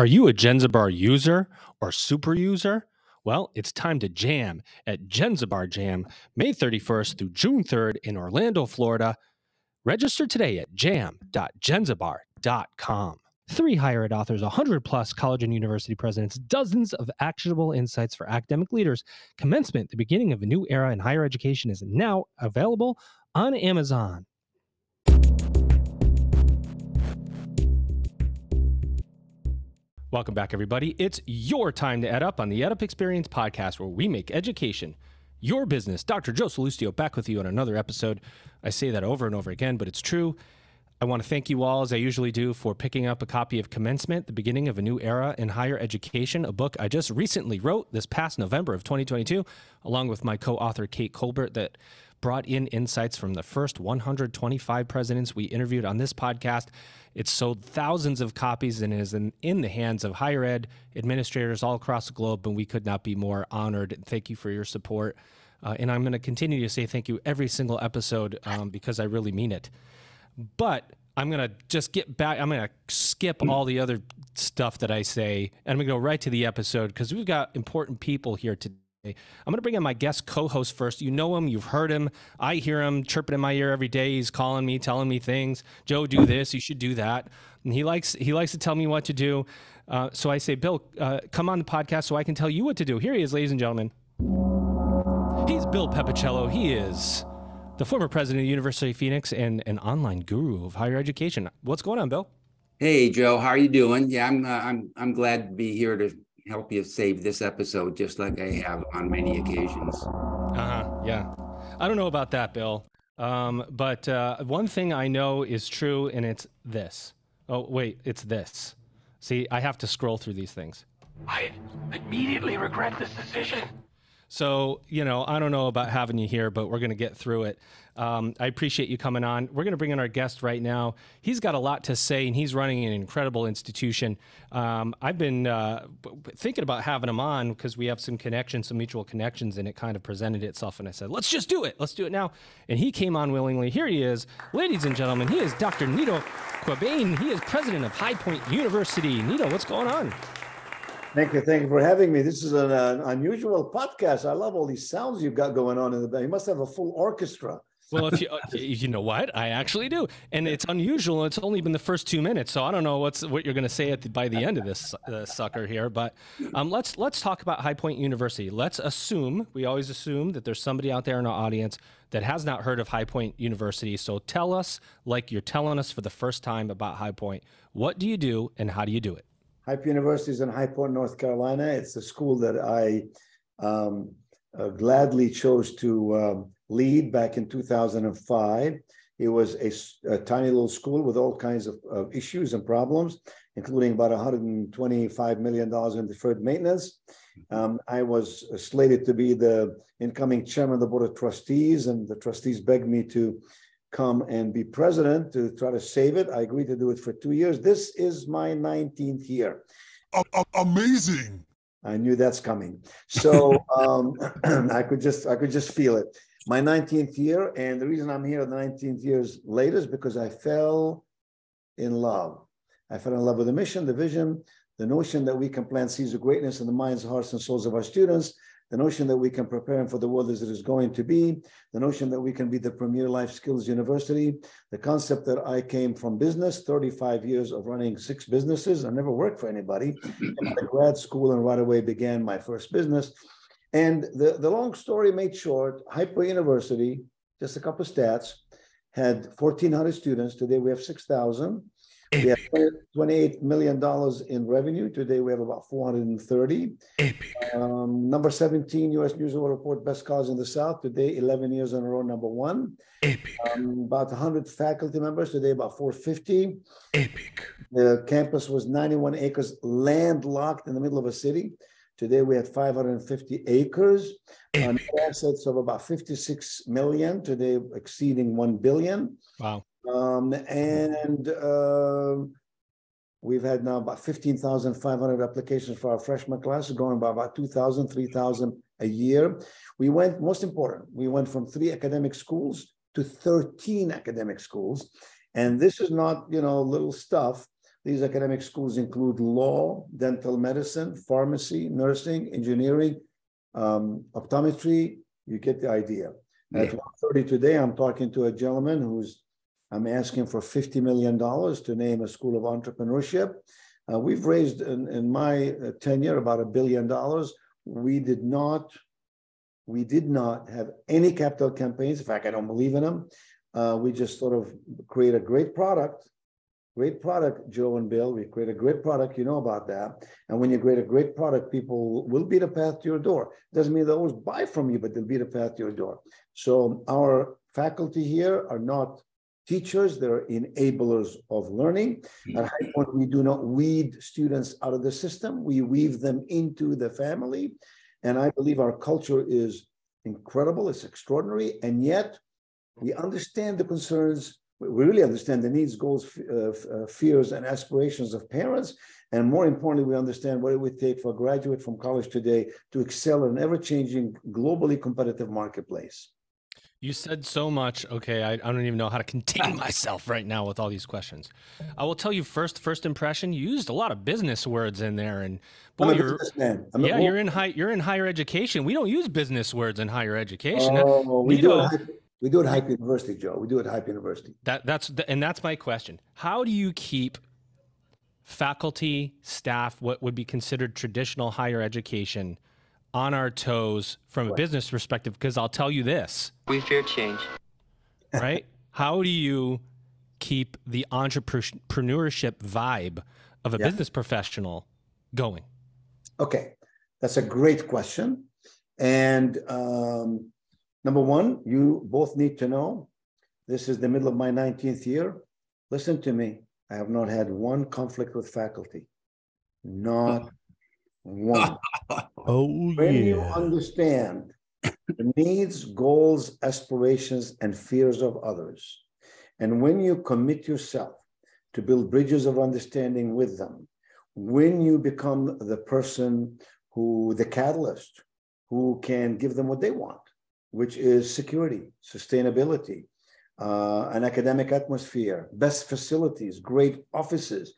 Are you a Jenzabar user or super user? Well, it's time to jam at Jenzabar Jam, May 31st through June 3rd in Orlando, Florida. Register today at jam.jenzabar.com. 3 higher ed authors, 100-plus college and university presidents, dozens of actionable insights for academic leaders. Commencement, the beginning of a new era in higher education, is now available on Amazon. Welcome back, everybody. It's your time to Ed Up on the Ed Up Experience podcast, where we make education your business. Dr. Joe Salustio back with you on another episode. I say that over and over again, but it's true. I want to thank you all, as I usually do, for picking up a copy of Commencement, the beginning of a new era in higher education, a book I just recently wrote this past November of 2022, along with my co-author Kate Colbert, that brought in insights from the first 125 presidents we interviewed on this podcast. It's sold thousands of copies and is in the hands of higher ed administrators all across the globe, and we could not be more honored. Thank you for your support. And I'm going to continue to say thank you every single episode because I really mean it. But I'm going to just get back. I'm going to skip all the other stuff that I say, and I'm going to go right to the episode because we've got important people here today. I'm going to bring in my guest co-host first. You know him. You've heard him. I hear him chirping in my ear every day. He's calling me, telling me things. Joe, do this. You should do that. And he likes to tell me what to do. So I say, Bill, come on the podcast so I can tell you what to do. Here he is, ladies and gentlemen. He's Bill Pepicello. He is the former president of the University of Phoenix and an online guru of higher education. What's going on, Bill? Hey, Joe. How are you doing? Yeah, I'm glad to be here to help you save this episode, just like I have on many occasions. Yeah. I don't know about that, Bill. But one thing I know is true, and it's this. Oh, wait, it's this. See, I have to scroll through these things. I immediately regret this decision. So, you know, I don't know about having you here, but we're going to get through it. I appreciate you coming on. We're going to bring in our guest right now. He's got a lot to say, and he's running an incredible institution. I've been thinking about having him on because we have some connections, some mutual connections, and it kind of presented itself. And I said, let's just do it. Let's do it now. And he came on willingly. Here he is. Ladies and gentlemen, he is Dr. Nido Qubein. He is president of High Point University. Nido, what's going on? Thank you for having me. This is an unusual podcast. I love all these sounds you've got going on in the back. You must have a full orchestra. Well, if you know what, I actually do, and it's unusual. It's only been the first 2 minutes, so I don't know what you're going to say by the end of this sucker here. But let's talk about High Point University. Let's assume, we always assume, that there's somebody out there in our audience that has not heard of High Point University. So tell us, like you're telling us for the first time, about High Point. What do you do, and how do you do it? High Point University is in High Point, North Carolina. It's a school that I gladly chose to lead back in 2005. It was a tiny little school with all kinds of issues and problems, including about $125 million in deferred maintenance. I was slated to be the incoming chairman of the board of trustees, and the trustees begged me to come and be president to try to save it. I agreed to do it for 2 years. This is my 19th year. Amazing. I knew that's coming. So I could just feel it. My 19th year, and the reason I'm here the 19th years later is because I fell in love. I fell in love with the mission, the vision, the notion that we can plant seeds of greatness in the minds, hearts, and souls of our students, the notion that we can prepare them for the world as it is going to be, the notion that we can be the premier life skills university, the concept that I came from business, 35 years of running 6 businesses. I never worked for anybody. I went to grad school and right away began my first business. And the long story made short, High Point University, just a couple of stats, had 1,400 students. Today we have 6,000. We have $28 million in revenue. Today, we have about 430. Number 17, U.S. News World Report, best college in the South. Today, 11 years in a row, number 1. About 100 faculty members. Today, about 450. The campus was 91 acres, landlocked in the middle of a city. Today, we had 550 acres on assets of about 56 million. Today, exceeding 1 billion. Wow. We've had now about 15,500 applications for our freshman class, growing by about 2,000, 3,000 a year. Most important, we went from 3 academic schools to 13 academic schools. And this is not, little stuff. These academic schools include law, dental medicine, pharmacy, nursing, engineering, optometry. You get the idea. Yeah. At 1:30 today, I'm talking to a gentleman who's, I'm asking for $50 million to name a school of entrepreneurship. We've raised in my tenure about $1 billion. We did not have any capital campaigns. In fact, I don't believe in them. We just sort of create a great product, Joe and Bill. We create a great product. You know about that. And when you create a great product, people will beat a path to your door. Doesn't mean they always buy from you, but they'll beat a path to your door. So our faculty here are not teachers. They're enablers of learning. At High Point, we do not weed students out of the system. We weave them into the family. And I believe our culture is incredible. It's extraordinary. And yet we understand the concerns. We really understand the needs, goals, fears, and aspirations of parents. And more importantly, we understand what it would take for a graduate from college today to excel in an ever-changing, globally competitive marketplace. You said so much. Okay, I don't even know how to contain myself right now with all these questions. I will tell you first impression. You used a lot of business words in there, and boy, you're in higher education. We don't use business words in higher education. Oh, we do it at Hype University, Joe. We do it at Hype University. That's my question. How do you keep faculty, staff, what would be considered traditional higher education, on our toes from a business perspective? Because I'll tell you this. We fear change. Right? How do you keep the entrepreneurship vibe of a business professional going? Okay. That's a great question. And number one, you both need to know, this is the middle of my 19th year. Listen to me. I have not had one conflict with faculty. Not one. You understand the needs, goals, aspirations, and fears of others, and when you commit yourself to build bridges of understanding with them, when you become the person who, the catalyst, who can give them what they want, which is security, sustainability, an academic atmosphere, best facilities, great offices,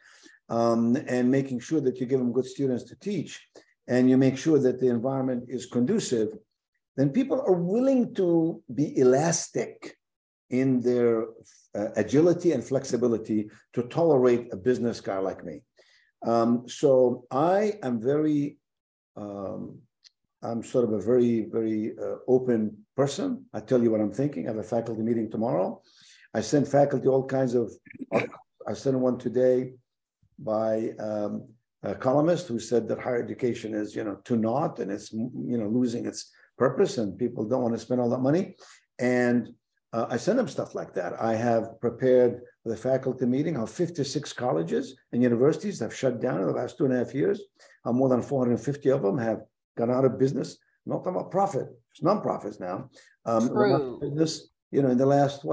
and making sure that you give them good students to teach, and you make sure that the environment is conducive, then people are willing to be elastic in their agility and flexibility to tolerate a business guy like me. So I am very, I'm sort of a very, very open person. I tell you what I'm thinking. I have a faculty meeting tomorrow. I send faculty all kinds of, I sent one today by, a columnist who said that higher education is, to naught, and it's, losing its purpose, and people don't want to spend all that money. And I send them stuff like that. I have prepared the faculty meeting how 56 colleges and universities have shut down in the last 2.5 years. How more than 450 of them have gone out of business. I'm not talking about profit, it's nonprofits now. Business, in the last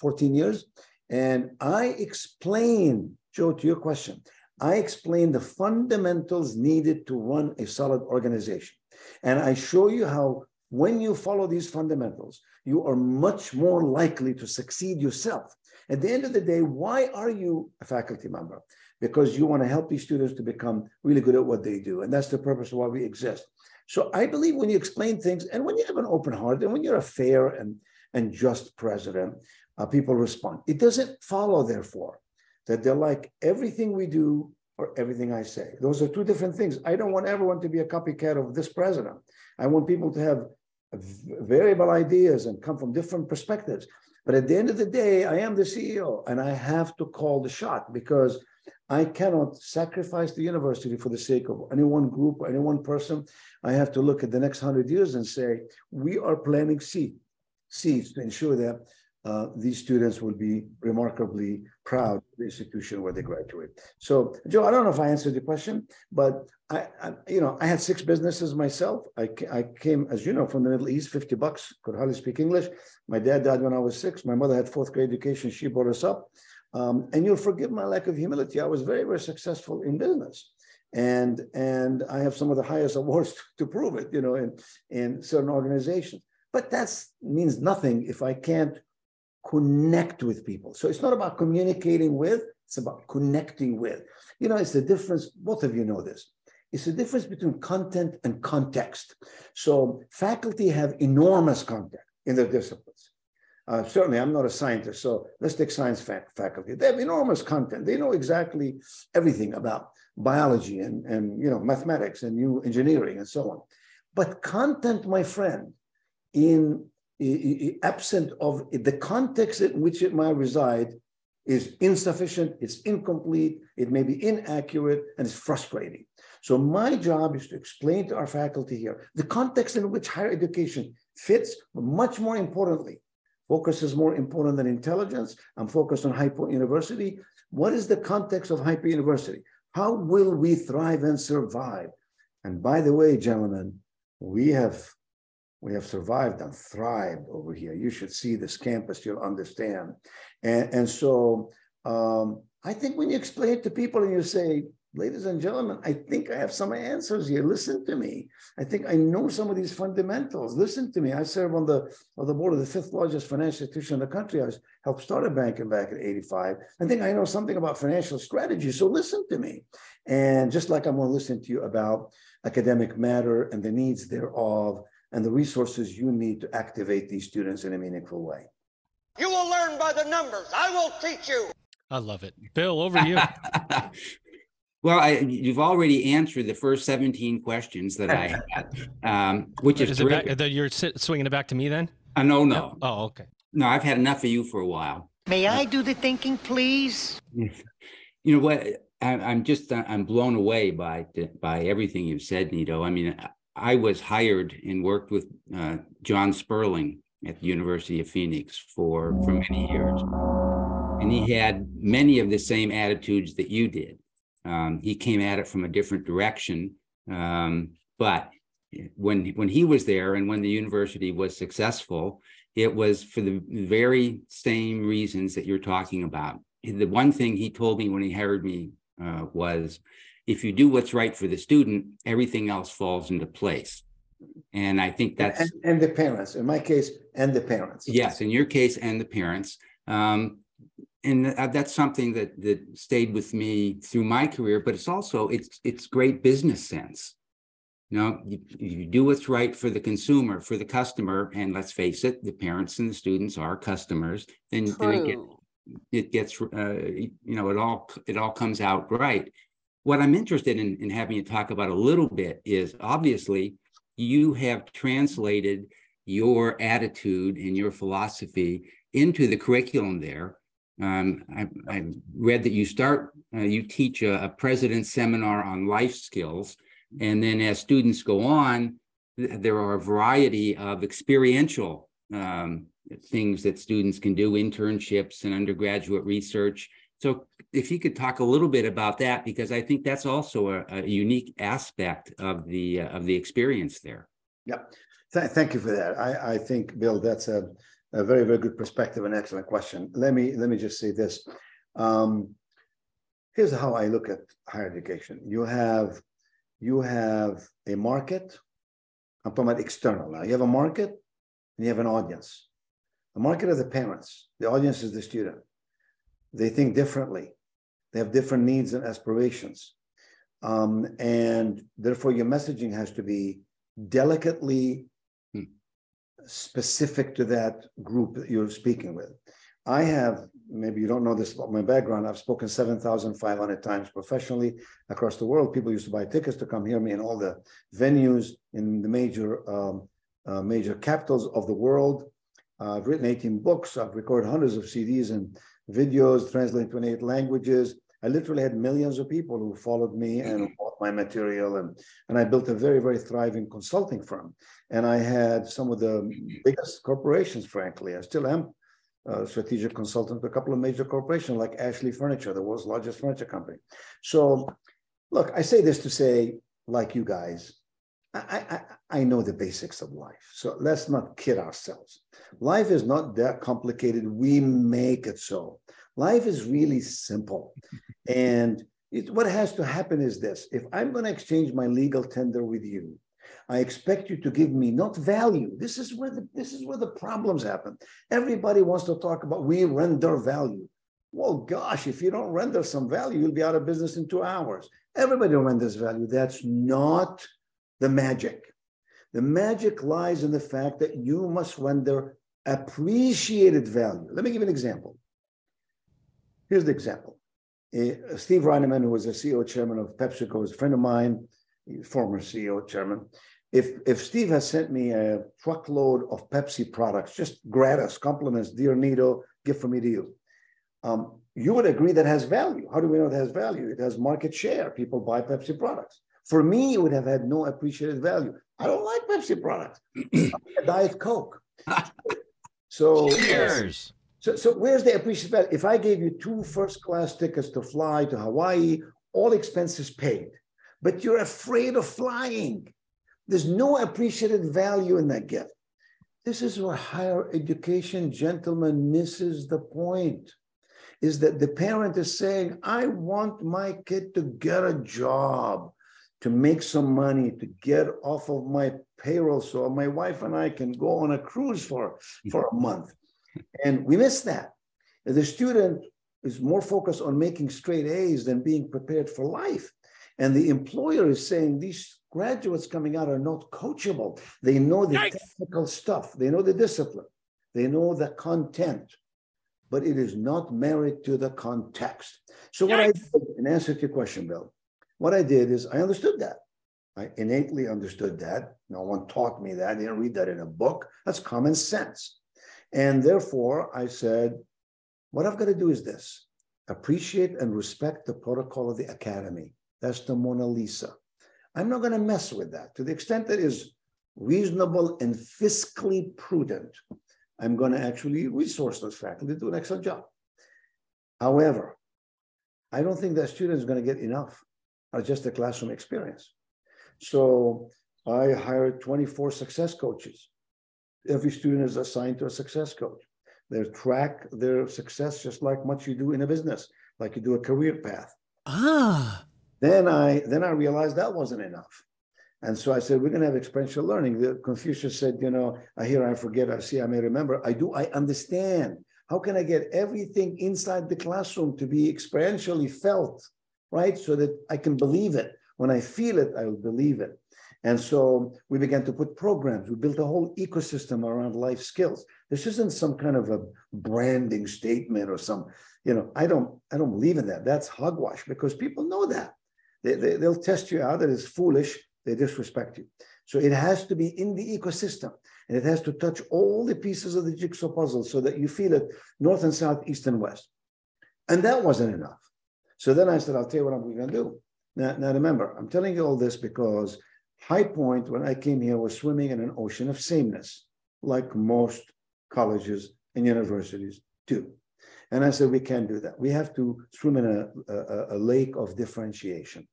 14 years. And I explain, Joe, to your question, I explain the fundamentals needed to run a solid organization. And I show you how, when you follow these fundamentals, you are much more likely to succeed yourself. At the end of the day, why are you a faculty member? Because you want to help these students to become really good at what they do. And that's the purpose of why we exist. So I believe when you explain things, and when you have an open heart, and when you're a fair and just president, people respond. It doesn't follow, therefore, that they're like everything we do or everything I say. Those are two different things. I don't want everyone to be a copycat of this president. I want people to have variable ideas and come from different perspectives. But at the end of the day, I am the CEO, and I have to call the shot, because I cannot sacrifice the university for the sake of any one group or any one person. I have to look at the next 100 years and say, we are planting seeds to ensure that these students will be remarkably proud of the institution where they graduate. So, Joe, I don't know if I answered the question, but I had 6 businesses myself. I came, as you know, from the Middle East, $50, could hardly speak English. My dad died when I was 6. My mother had 4th grade education. She brought us up. And you'll forgive my lack of humility. I was very, very successful in business. And I have some of the highest awards to prove it, in certain organizations. But that means nothing if I can't connect with people. So it's not about communicating with, It's about connecting with. You know, it's the difference, both of you know this. It's the difference between content and context. So faculty have enormous content in their disciplines. Certainly, I'm not a scientist, so let's take science faculty. They have enormous content. They know exactly everything about biology and you know, mathematics and new engineering and so on. But content, my friend, in absent of the context in which it might reside, is insufficient, it's incomplete, it may be inaccurate, and it's frustrating. So my job is to explain to our faculty here the context in which higher education fits, but much more importantly, focus is more important than intelligence. I'm focused on High Point University. What is the context of High Point University? How will we thrive and survive? And by the way, gentlemen, we have survived and thrived over here. You should see this campus, you'll understand. And so I think when you explain it to people and you say, ladies and gentlemen, I think I have some answers here. Listen to me. I think I know some of these fundamentals. Listen to me. I serve on the board of the 5th largest financial institution in the country. I helped start a bank back in 85. I think I know something about financial strategy. So listen to me. And just like I'm going to listen to you about academic matter and the needs thereof and the resources you need to activate these students in a meaningful way. You will learn by the numbers. I will teach you. I love it. Bill, over to you. Well, you've already answered the first 17 questions that I had, which is terrific. You're swinging it back to me then? No. Oh, okay. No, I've had enough of you for a while. May I do the thinking, please? You know what? I'm blown away by everything you've said, Nido. I mean, I was hired and worked with John Sperling at the University of Phoenix for many years. And he had many of the same attitudes that you did. He came at it from a different direction, but when he was there and when the university was successful, it was for the very same reasons that you're talking about. The one thing he told me when he hired me was, if you do what's right for the student, everything else falls into place. And I think that's... And the parents, in my case, and the parents. Yes, in your case, and the parents. And that's something that stayed with me through my career, but it's also, it's great business sense. You know, you do what's right for the consumer, for the customer, and let's face it, the parents and the students are customers. Then it all comes out right. What I'm interested in having you talk about a little bit is, obviously, you have translated your attitude and your philosophy into the curriculum there. I read that you teach a president's seminar on life skills, and then as students go on, there are a variety of experiential things that students can do, internships and undergraduate research. So if you could talk a little bit about that, because I think that's also a unique aspect of the experience there. Yeah, thank you for that. I think, Bill, that's a very, very good perspective and excellent question. Let me just say this. Here's how I look at higher education. You have a market. I'm talking about external now. You have a market and you have an audience. The market are the parents. The audience is the student. They think differently. They have different needs and aspirations. And therefore, your messaging has to be delicately specific to that group that you're speaking with. I have, maybe you don't know this about my background, I've spoken 7,500 times professionally across the world. People used to buy tickets to come hear me in all the venues in the major capitals of the world. I've written 18 books. I've recorded hundreds of CDs and videos, translated 28 languages. I literally had millions of people who followed me and bought my material, and I built a very, very thriving consulting firm. And I had some of the biggest corporations, frankly. I still am a strategic consultant to a couple of major corporations like Ashley Furniture, the world's largest furniture company. So, look, I say this to say, like you guys, I know the basics of life. So let's not kid ourselves. Life is not that complicated. We make it so. Life is really simple. And what has to happen is this. If I'm going to exchange my legal tender with you, I expect you to give me not value. This is where the problems happen. Everybody wants to talk about we render value. Well, gosh, if you don't render some value, you'll be out of business in 2 hours. Everybody renders value. That's not the magic. The magic lies in the fact that you must render appreciated value. Let me give you an example. Here's the example. Steve Reinemann, who was the CEO chairman of PepsiCo, is a friend of mine, former CEO chairman. If Steve has sent me a truckload of Pepsi products, just gratis, compliments, dear Nido, gift from me to you, you would agree that has value. How do we know it has value? It has market share. People buy Pepsi products. For me, it would have had no appreciated value. I don't like Pepsi products. I like Diet Coke. So where's the appreciated value? If I gave you 2 first-class tickets to fly to Hawaii, all expenses paid, but you're afraid of flying, there's no appreciated value in that gift. This is where higher education, gentlemen, misses the point, is that the parent is saying, I want my kid to get a job, to make some money, to get off of my payroll so my wife and I can go on a cruise for a month. And we miss that. The student is more focused on making straight A's than being prepared for life. And the employer is saying these graduates coming out are not coachable. They know the technical stuff. They know the discipline. They know the content. But it is not married to the context. So what I did, in answer to your question, Bill, what I did is I understood that. I innately understood that. No one taught me that. I didn't read that in a book. That's common sense. And therefore, I said, what I've got to do is this. Appreciate and respect the protocol of the academy. That's the Mona Lisa. I'm not going to mess with that. To the extent that is reasonable and fiscally prudent, I'm going to actually resource those faculty to do an excellent job. However, I don't think that student is going to get enough or just a classroom experience. So I hired 24 success coaches. Every student is assigned to a success coach. They track their success just like much you do in a business, like you do a career path. Then I realized that wasn't enough. And so I said, we're going to have experiential learning. The Confucius said, you know, I hear, I forget, I see, I may remember. I do, I understand. How can I get everything inside the classroom to be experientially felt, right? So that I can believe it. When I feel it, I will believe it. And so we began to put programs. We built a whole ecosystem around life skills. This isn't some kind of a branding statement or some, you know, I don't believe in that. That's hogwash because people know that. They'll test you out. It is foolish. They disrespect you. So it has to be in the ecosystem, and it has to touch all the pieces of the jigsaw puzzle so that you feel it north and south, east and west. And that wasn't enough. So then I said, I'll tell you what I'm going to do. Now remember, I'm telling you all this because High Point, when I came here, was swimming in an ocean of sameness, like most colleges and universities do. And I said, we can't do that. We have to swim in a lake of differentiation.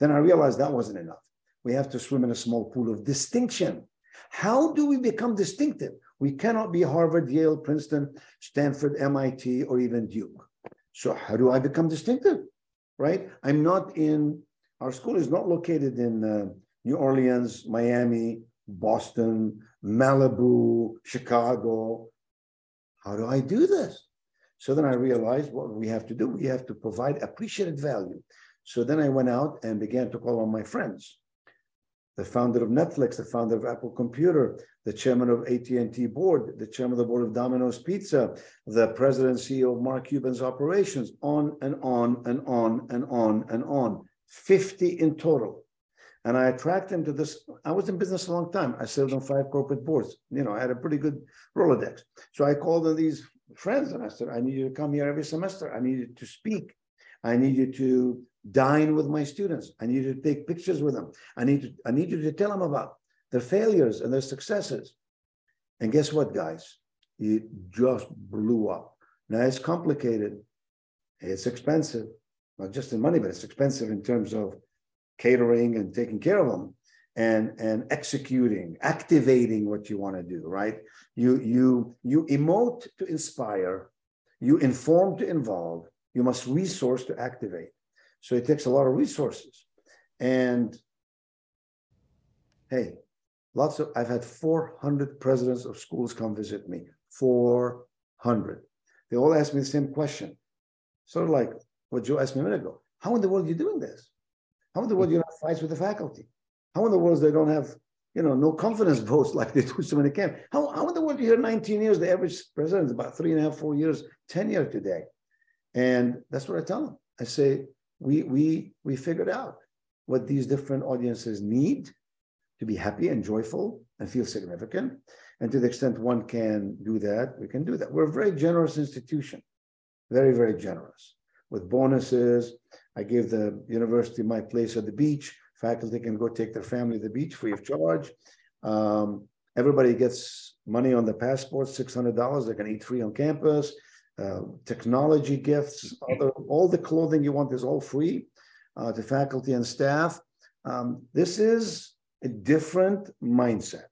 Then I realized that wasn't enough. We have to swim in a small pool of distinction. How do we become distinctive? We cannot be Harvard, Yale, Princeton, Stanford, MIT, or even Duke. So how do I become distinctive, right? Our school is not located in New Orleans, Miami, Boston, Malibu, Chicago. How do I do this? So then I realized what we have to do. We have to provide appreciated value. So then I went out and began to call on my friends. The founder of Netflix, the founder of Apple Computer, the chairman of AT&T board, the chairman of the board of Domino's Pizza, the president and CEO of Mark Cuban's operations, on and on and on and on and on, 50 in total. And I attract them to this. I was in business a long time. I served on 5 corporate boards. You know, I had a pretty good Rolodex. So I called on these friends and I said, I need you to come here every semester. I need you to speak. I need you to dine with my students. I need you to take pictures with them. I need you to tell them about their failures and their successes. And guess what, guys? It just blew up. Now, it's complicated. It's expensive, not just in money, but it's expensive in terms of catering and taking care of them and executing, activating what you want to do, right? You emote to inspire, you inform to involve, you must resource to activate. So it takes a lot of resources. And hey, I've had 400 presidents of schools come visit me, 400. They all asked me the same question. Sort of like what Joe asked me a minute ago. How in the world are you doing this? How in the world do you have fights with the faculty? How in the world they don't have, you know, no confidence votes like they do so many camps? How in the world do you hear 19 years? The average president is about 3.5, 4 years, 10 years today. And that's what I tell them. I say, we figured out what these different audiences need to be happy and joyful and feel significant. And to the extent one can do that, we can do that. We're a very generous institution, very, very generous with bonuses. I gave the university my place at the beach. Faculty can go take their family to the beach free of charge. Everybody gets money on the passport, $600. They can eat free on campus. Technology gifts, all the clothing you want is all free to faculty and staff. This is a different mindset,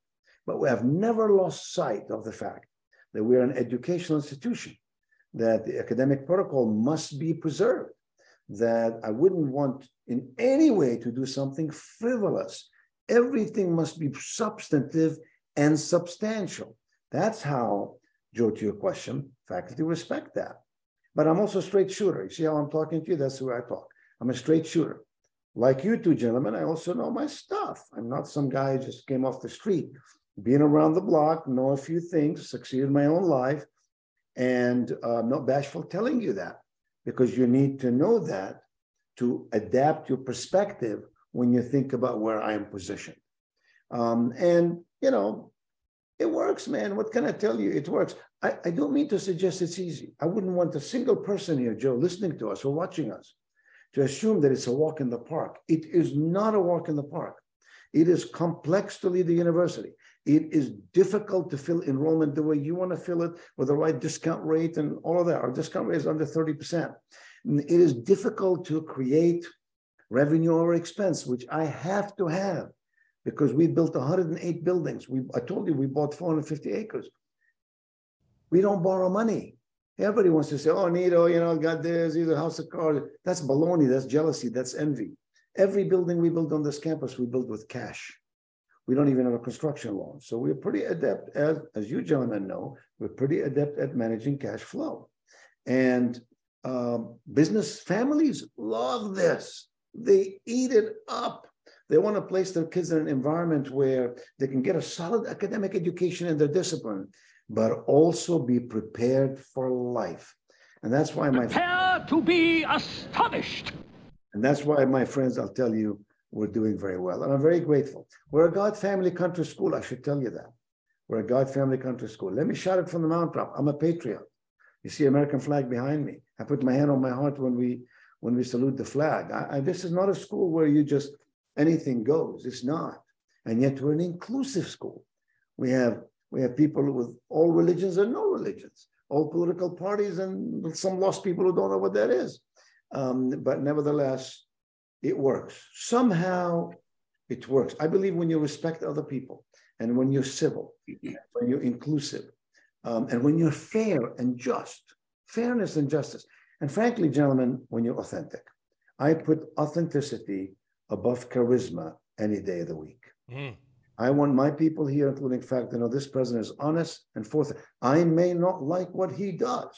but we have never lost sight of the fact that we're an educational institution, that the academic protocol must be preserved, that I wouldn't want in any way to do something frivolous. Everything must be substantive and substantial. That's how, Joe, to your question, faculty respect that. But I'm also a straight shooter. You see how I'm talking to you? That's the way I talk. I'm a straight shooter. Like you two gentlemen, I also know my stuff. I'm not some guy who just came off the street. Being around the block, know a few things, succeeded in my own life. And I'm not bashful telling you that, because you need to know that to adapt your perspective when you think about where I am positioned. And, you know, it works, man. What can I tell you? It works. I don't mean to suggest it's easy. I wouldn't want a single person here, Joe, listening to us or watching us, to assume that it's a walk in the park. It is not a walk in the park. It is complex to lead the university. It is difficult to fill enrollment the way you want to fill it with the right discount rate and all of that. Our discount rate is under 30%. It is difficult to create revenue or expense, which I have to have, because we built 108 buildings. I told you we bought 450 acres. We don't borrow money. Everybody wants to say, oh, Nido, you know, got this, here's a house of cards. That's baloney, that's jealousy, that's envy. Every building we built on this campus, we built with cash. We don't even have a construction loan. So we're pretty adept, as you gentlemen know, we're pretty adept at managing cash flow. And business families love this. They eat it up. They want to place their kids in an environment where they can get a solid academic education in their discipline, but also be prepared for life. And that's why my— Prepare to be astonished. And that's why, my friends, I'll tell you, we're doing very well. And I'm very grateful. We're a God family country school. I should tell you that. We're a God family country school. Let me shout it from the mountaintop. I'm a patriot. You see American flag behind me. I put my hand on my heart when we salute the flag. This is not a school where you just— anything goes. It's not. And yet we're an inclusive school. We have people with all religions and no religions, all political parties and some lost people who don't know what that is. But nevertheless, it works. Somehow it works. I believe when you respect other people and when you're civil, when you're inclusive, and when you're fair and just, fairness and justice. And frankly, gentlemen, when you're authentic. I put authenticity above charisma any day of the week. Mm. I want my people here, including faculty, to know this president is honest and forthright. I may not like what he does.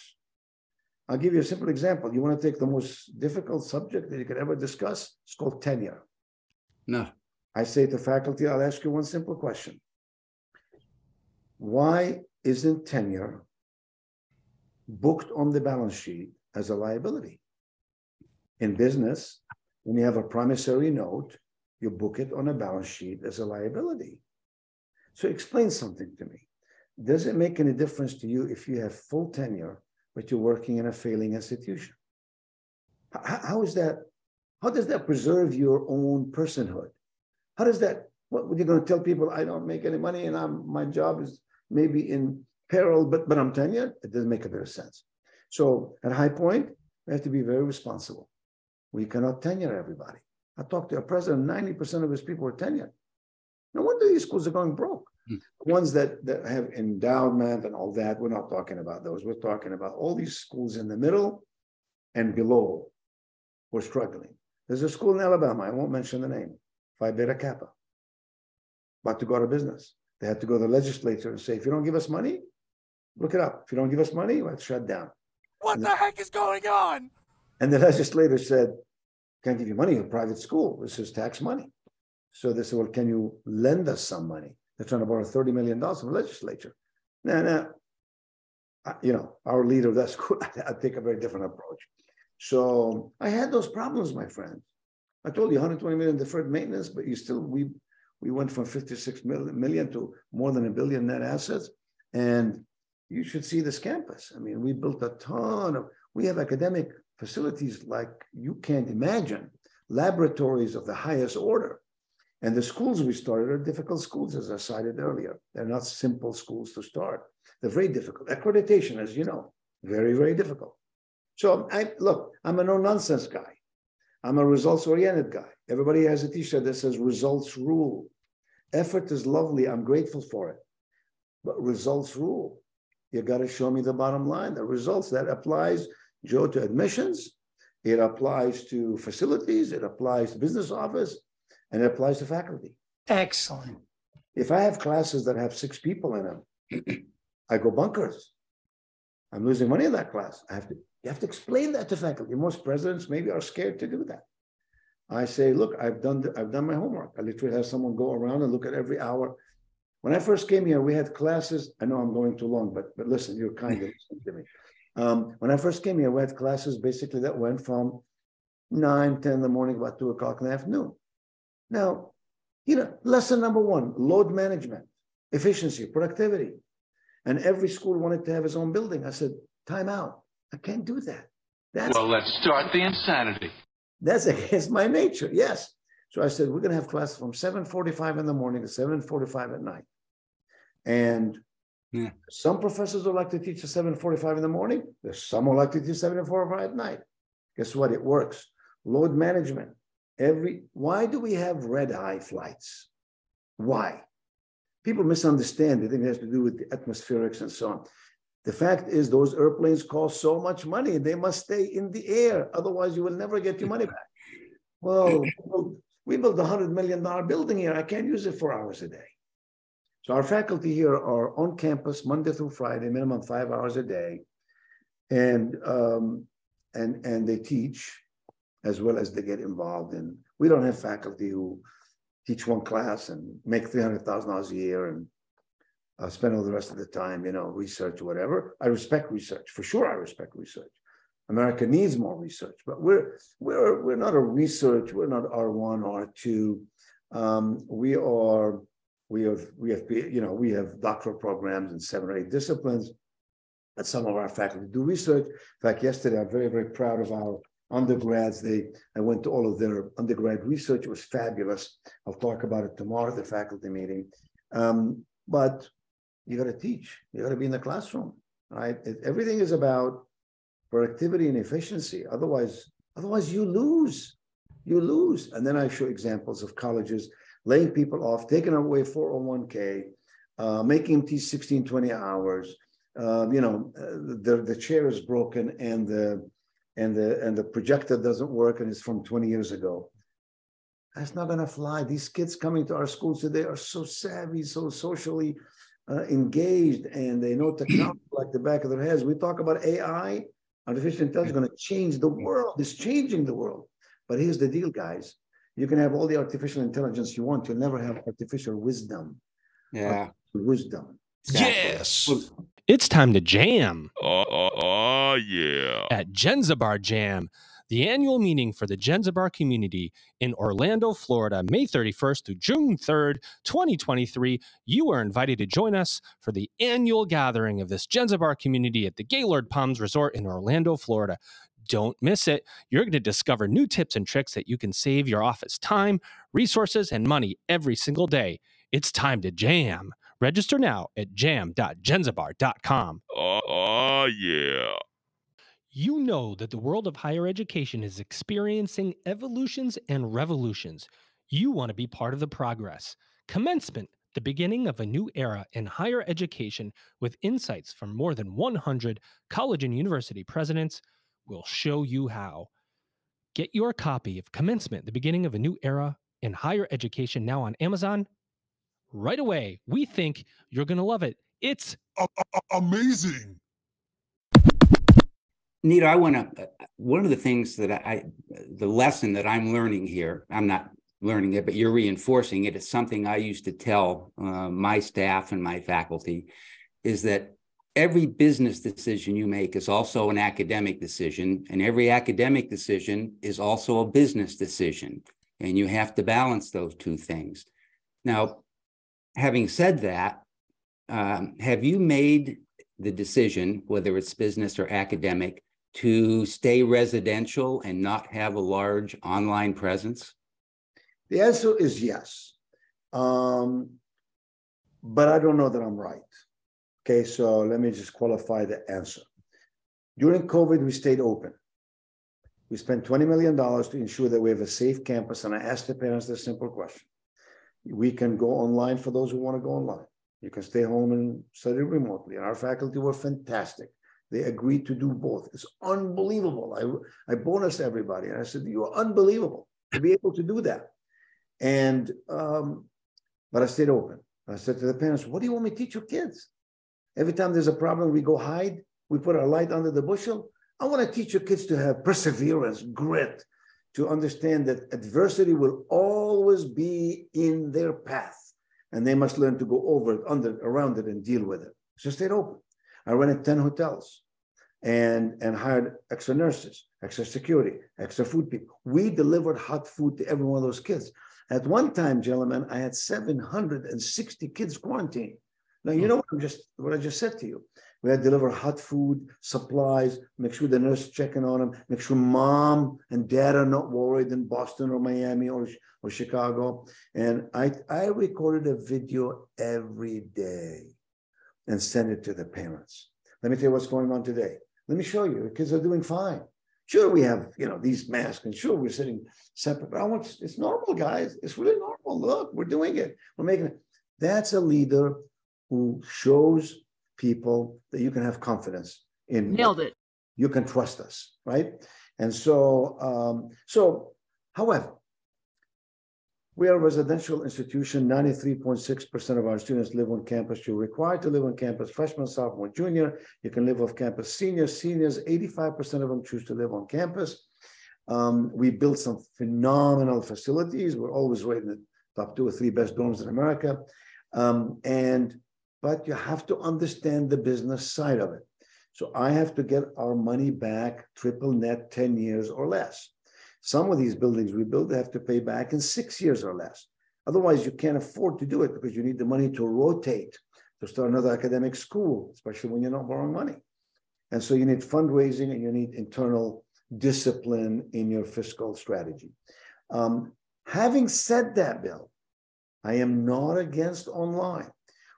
I'll give you a simple example. You want to take the most difficult subject that you could ever discuss? It's called tenure. No. I say to faculty, I'll ask you one simple question. Why isn't tenure booked on the balance sheet as a liability? In business, when you have a promissory note, you book it on a balance sheet as a liability. So explain something to me. Does it make any difference to you if you have full tenure, but you're working in a failing institution? How is that? How does that preserve your own personhood? How does that— what are you going to tell people? I don't make any money and my job is maybe in peril, but I'm tenured? It doesn't make a bit of sense. So at High Point, we have to be very responsible. We cannot tenure everybody. I talked to a president, 90% of his people are tenured. No wonder these schools are going broke. Mm. The ones that have endowment and all that, we're not talking about those. We're talking about all these schools in the middle and below who are struggling. There's a school in Alabama, I won't mention the name, Phi Beta Kappa, about to go out of business. They had to go to the legislature and say, if you don't give us money, look it up. If you don't give us money, we'll have to shut down. What the heck is going on? And the legislator said, can't give you money in private school. This is tax money. So they said, well, can you lend us some money? They're trying to borrow $30 million from the legislature. Our leader of that school, I take a very different approach. So I had those problems, my friend. I told you 120 million deferred maintenance, but we went from 56 million to more than $1 billion net assets. And you should see this campus. I mean, we built a ton of, we have academic facilities like you can't imagine, laboratories of the highest order. And the schools we started are difficult schools, as I cited earlier. They're not simple schools to start. They're very difficult. Accreditation, as you know, very, very difficult. So I'm a no-nonsense guy. I'm a results-oriented guy. Everybody has a T-shirt that says results rule. Effort is lovely. I'm grateful for it. But results rule. You got to show me the bottom line, the results. That applies, Joe, to admissions. It applies to facilities. It applies to business office. And it applies to faculty. Excellent. If I have classes that have 6 people in them, I go bonkers. I'm losing money in that class. You have to explain that to faculty. Most presidents maybe are scared to do that. I say, look, I've done my homework. I literally have someone go around and look at every hour. When I first came here, we had classes. I know I'm going too long, but listen, you're kind of listening to me. When I first came here, we had classes basically that went from 9, 10 in the morning, about 2 o'clock in the afternoon. Now, lesson number 1, load management, efficiency, productivity. And every school wanted to have its own building. I said, time out. I can't do that. Let's start the insanity. That's against my nature, yes. So I said, we're going to have class from 7:45 in the morning to 7:45 at night. And some professors would like to teach at 7:45 in the morning. There's some who like to teach 7:45 at night. Guess what? It works. Load management. Why do we have red-eye flights? Why? People misunderstand. They think it has to do with the atmospherics and so on. The fact is those airplanes cost so much money, they must stay in the air. Otherwise, you will never get your money back. Well, we built a $100 million building here. I can't use it 4 hours a day. So our faculty here are on campus Monday through Friday, minimum 5 hours a day. And they teach, as well as they get involved in. We don't have faculty who teach one class and make $300,000 a year and spend all the rest of the time, research or whatever. I respect research. For sure, I respect research. America needs more research, but we're not a research. We're not R1 or R2. We have doctoral programs in 7 or 8 disciplines. But some of our faculty do research. In fact, yesterday I'm very, very proud of our undergrads. I went to all of their undergrad research. It was fabulous. I'll talk about it tomorrow at the faculty meeting. But you got to teach. You got to be in the classroom, right? Everything is about productivity and efficiency. Otherwise you lose. You lose. And then I show examples of colleges laying people off, taking away 401k, making them teach 16, 20 hours. The chair is broken and the projector doesn't work and it's from 20 years ago. That's not going to fly. These kids coming to our schools today are so savvy, so socially engaged, and they know technology like the back of their heads. We talk about AI, artificial intelligence is going to change the world. It's changing the world. But here's the deal, guys. You can have all the artificial intelligence you want. You'll never have artificial wisdom. Yeah. Artificial wisdom. Yes. Wisdom. It's time to jam. Oh, yeah. At Jenzabar Jam, the annual meeting for the Jenzabar community in Orlando, Florida, May 31st through June 3rd, 2023. You are invited to join us for the annual gathering of this Jenzabar community at the Gaylord Palms Resort in Orlando, Florida. Don't miss it. You're going to discover new tips and tricks that you can save your office time, resources, and money every single day. It's time to jam. Register now at jam.jenzabar.com. Oh, yeah. You know that the world of higher education is experiencing evolutions and revolutions. You want to be part of the progress. Commencement, the beginning of a new era in higher education with insights from more than 100 college and university presidents, will show you how. Get your copy of Commencement, the beginning of a new era in higher education now on Amazon right away. We think you're going to love it. It's amazing. Nido, I want to, one of the things that the lesson that I'm learning here, I'm not learning it, but you're reinforcing it. It's something I used to tell my staff and my faculty, is that every business decision you make is also an academic decision, and every academic decision is also a business decision, and you have to balance those two things. Now, having said that, have you made the decision, whether it's business or academic, to stay residential and not have a large online presence? The answer is yes, but I don't know that I'm right. Okay, so let me just qualify the answer. During COVID, we stayed open. We spent $20 million to ensure that we have a safe campus, and I asked the parents this simple question. We can go online for those who want to go online. You can stay home and study remotely, and our faculty were fantastic. They agreed to do both. It's unbelievable. I bonused everybody, and I said, you are unbelievable to be able to do that. And, but I stayed open. I said to the parents, what do you want me to teach your kids? Every time there's a problem, we go hide. We put our light under the bushel. I want to teach your kids to have perseverance, grit, to understand that adversity will always be in their path, and they must learn to go over it, under, around it, and deal with it. So stayed open. I rented 10 hotels and hired extra nurses, extra security, extra food people. We delivered hot food to every one of those kids. At one time, gentlemen, I had 760 kids quarantined. Now, you know what I just said to you. We had to deliver hot food, supplies, make sure the nurse is checking on them, make sure mom and dad are not worried in Boston or Miami or Chicago. And I recorded a video every day and sent it to the parents. Let me tell you what's going on today. Let me show you. The kids are doing fine. Sure, we have, you know, these masks, and sure, we're sitting separate. But I want, it's normal, guys. It's really normal. Look, we're doing it. We're making it. That's a leader who shows people that you can have confidence in. Nailed it. You can trust us, right? And so, however, we are a residential institution. 93.6% of our students live on campus. You're required to live on campus, freshman, sophomore, junior. You can live off campus, seniors, 85% of them choose to live on campus. We built some phenomenal facilities. We're always rated the top 2 or 3 best dorms in America. But you have to understand the business side of it. So I have to get our money back, triple net, 10 years or less. Some of these buildings we build, they have to pay back in 6 years or less. Otherwise, you can't afford to do it because you need the money to rotate, to start another academic school, especially when you're not borrowing money. And so you need fundraising and you need internal discipline in your fiscal strategy. Having said that, Bill, I am not against online.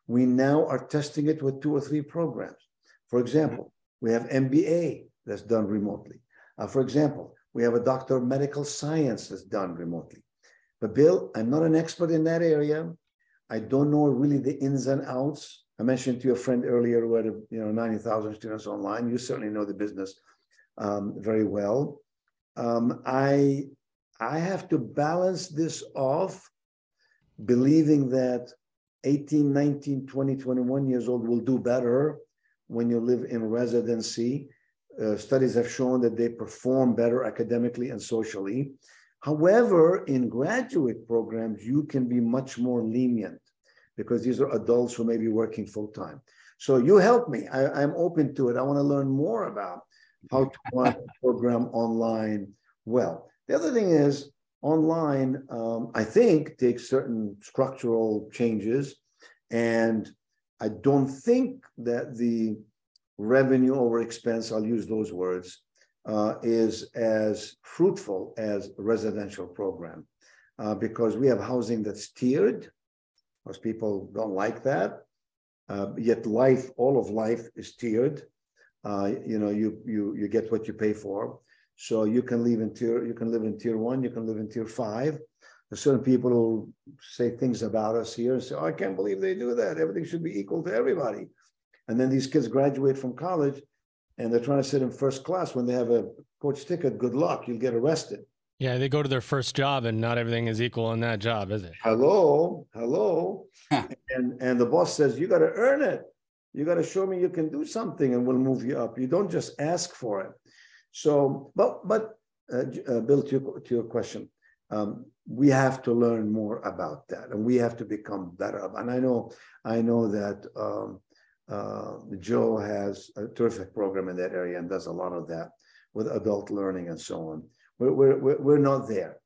We now are testing it with 2 or 3 programs. For example, we have MBA that's done remotely. For example, we have a doctor of medical science that's done remotely. But Bill, I'm not an expert in that area. I don't know really the ins and outs. I mentioned to your friend earlier, we had 90,000 students online. You certainly know the business very well. I have to balance this off, believing that 18, 19, 20, 21 years old will do better when you live in residency. Studies have shown that they perform better academically and socially. However, in graduate programs, you can be much more lenient because these are adults who may be working full time. So you help me. I'm open to it. I want to learn more about how to run a program online well. The other thing is, online, I think, takes certain structural changes. And I don't think that the revenue over expense, I'll use those words, is as fruitful as a residential program because we have housing that's tiered. Most people don't like that. Yet life, all of life is tiered. You get what you pay for. So you can live in tier 1, you can live in tier 5. There's certain people who say things about us here and say, oh, I can't believe they do that. Everything should be equal to everybody. And then these kids graduate from college and they're trying to sit in first class when they have a coach ticket. Good luck, you'll get arrested. Yeah, they go to their first job and not everything is equal in that job, is it? Hello. And the boss says, you got to earn it. You got to show me you can do something and we'll move you up. You don't just ask for it. So, but Bill, to your question, we have to learn more about that, and we have to become better. And I know that Joe has a terrific program in that area and does a lot of that with adult learning and so on. We're not there.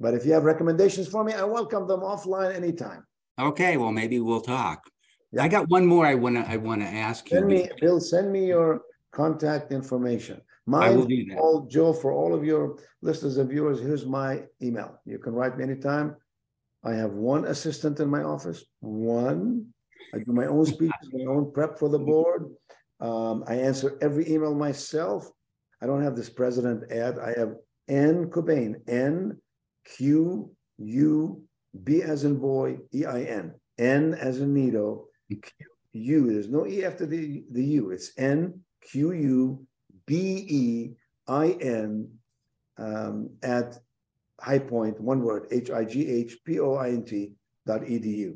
But if you have recommendations for me, I welcome them offline anytime. Okay, well, maybe we'll talk. Yeah. I got one more I wanna ask you. Bill, send me your contact information. I will do that. Joe, for all of your listeners and viewers, here's my email. You can write me anytime. I have one assistant in my office, one. I do my own speeches, my own prep for the board. I answer every email myself. I don't have this president ad. I have N. Qubein, N-Q-U-B as in boy, E-I-N, N as in Nido, Q-U. There's no E after the U. It's N-Q-U-B-E-I-N at High Point, one word, HIGHPOINT.edu.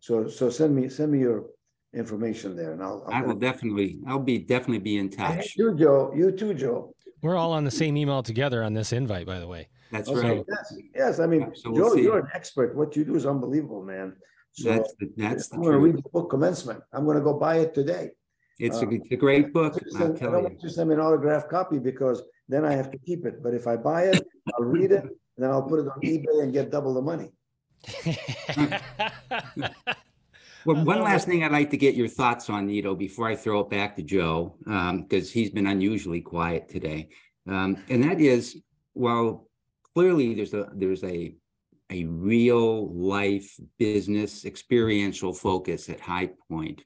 So send me your information there, and I'll definitely be in touch. You, Joe. You too, Joe. We're all on the same email together on this invite, by the way. That's right. Yes. I mean, so Joe, you're an expert. What you do is unbelievable, man. So that's the truth. I'm going to read the book Commencement. I'm going to go buy it today. It's a great book. I don't want to send me an autographed copy because then I have to keep it. But if I buy it, I'll read it, and then I'll put it on eBay and get double the money. Well, one last thing I'd like to get your thoughts on, Nido, before I throw it back to Joe, because he's been unusually quiet today. And that is, well, clearly there's a real life business experiential focus at High Point.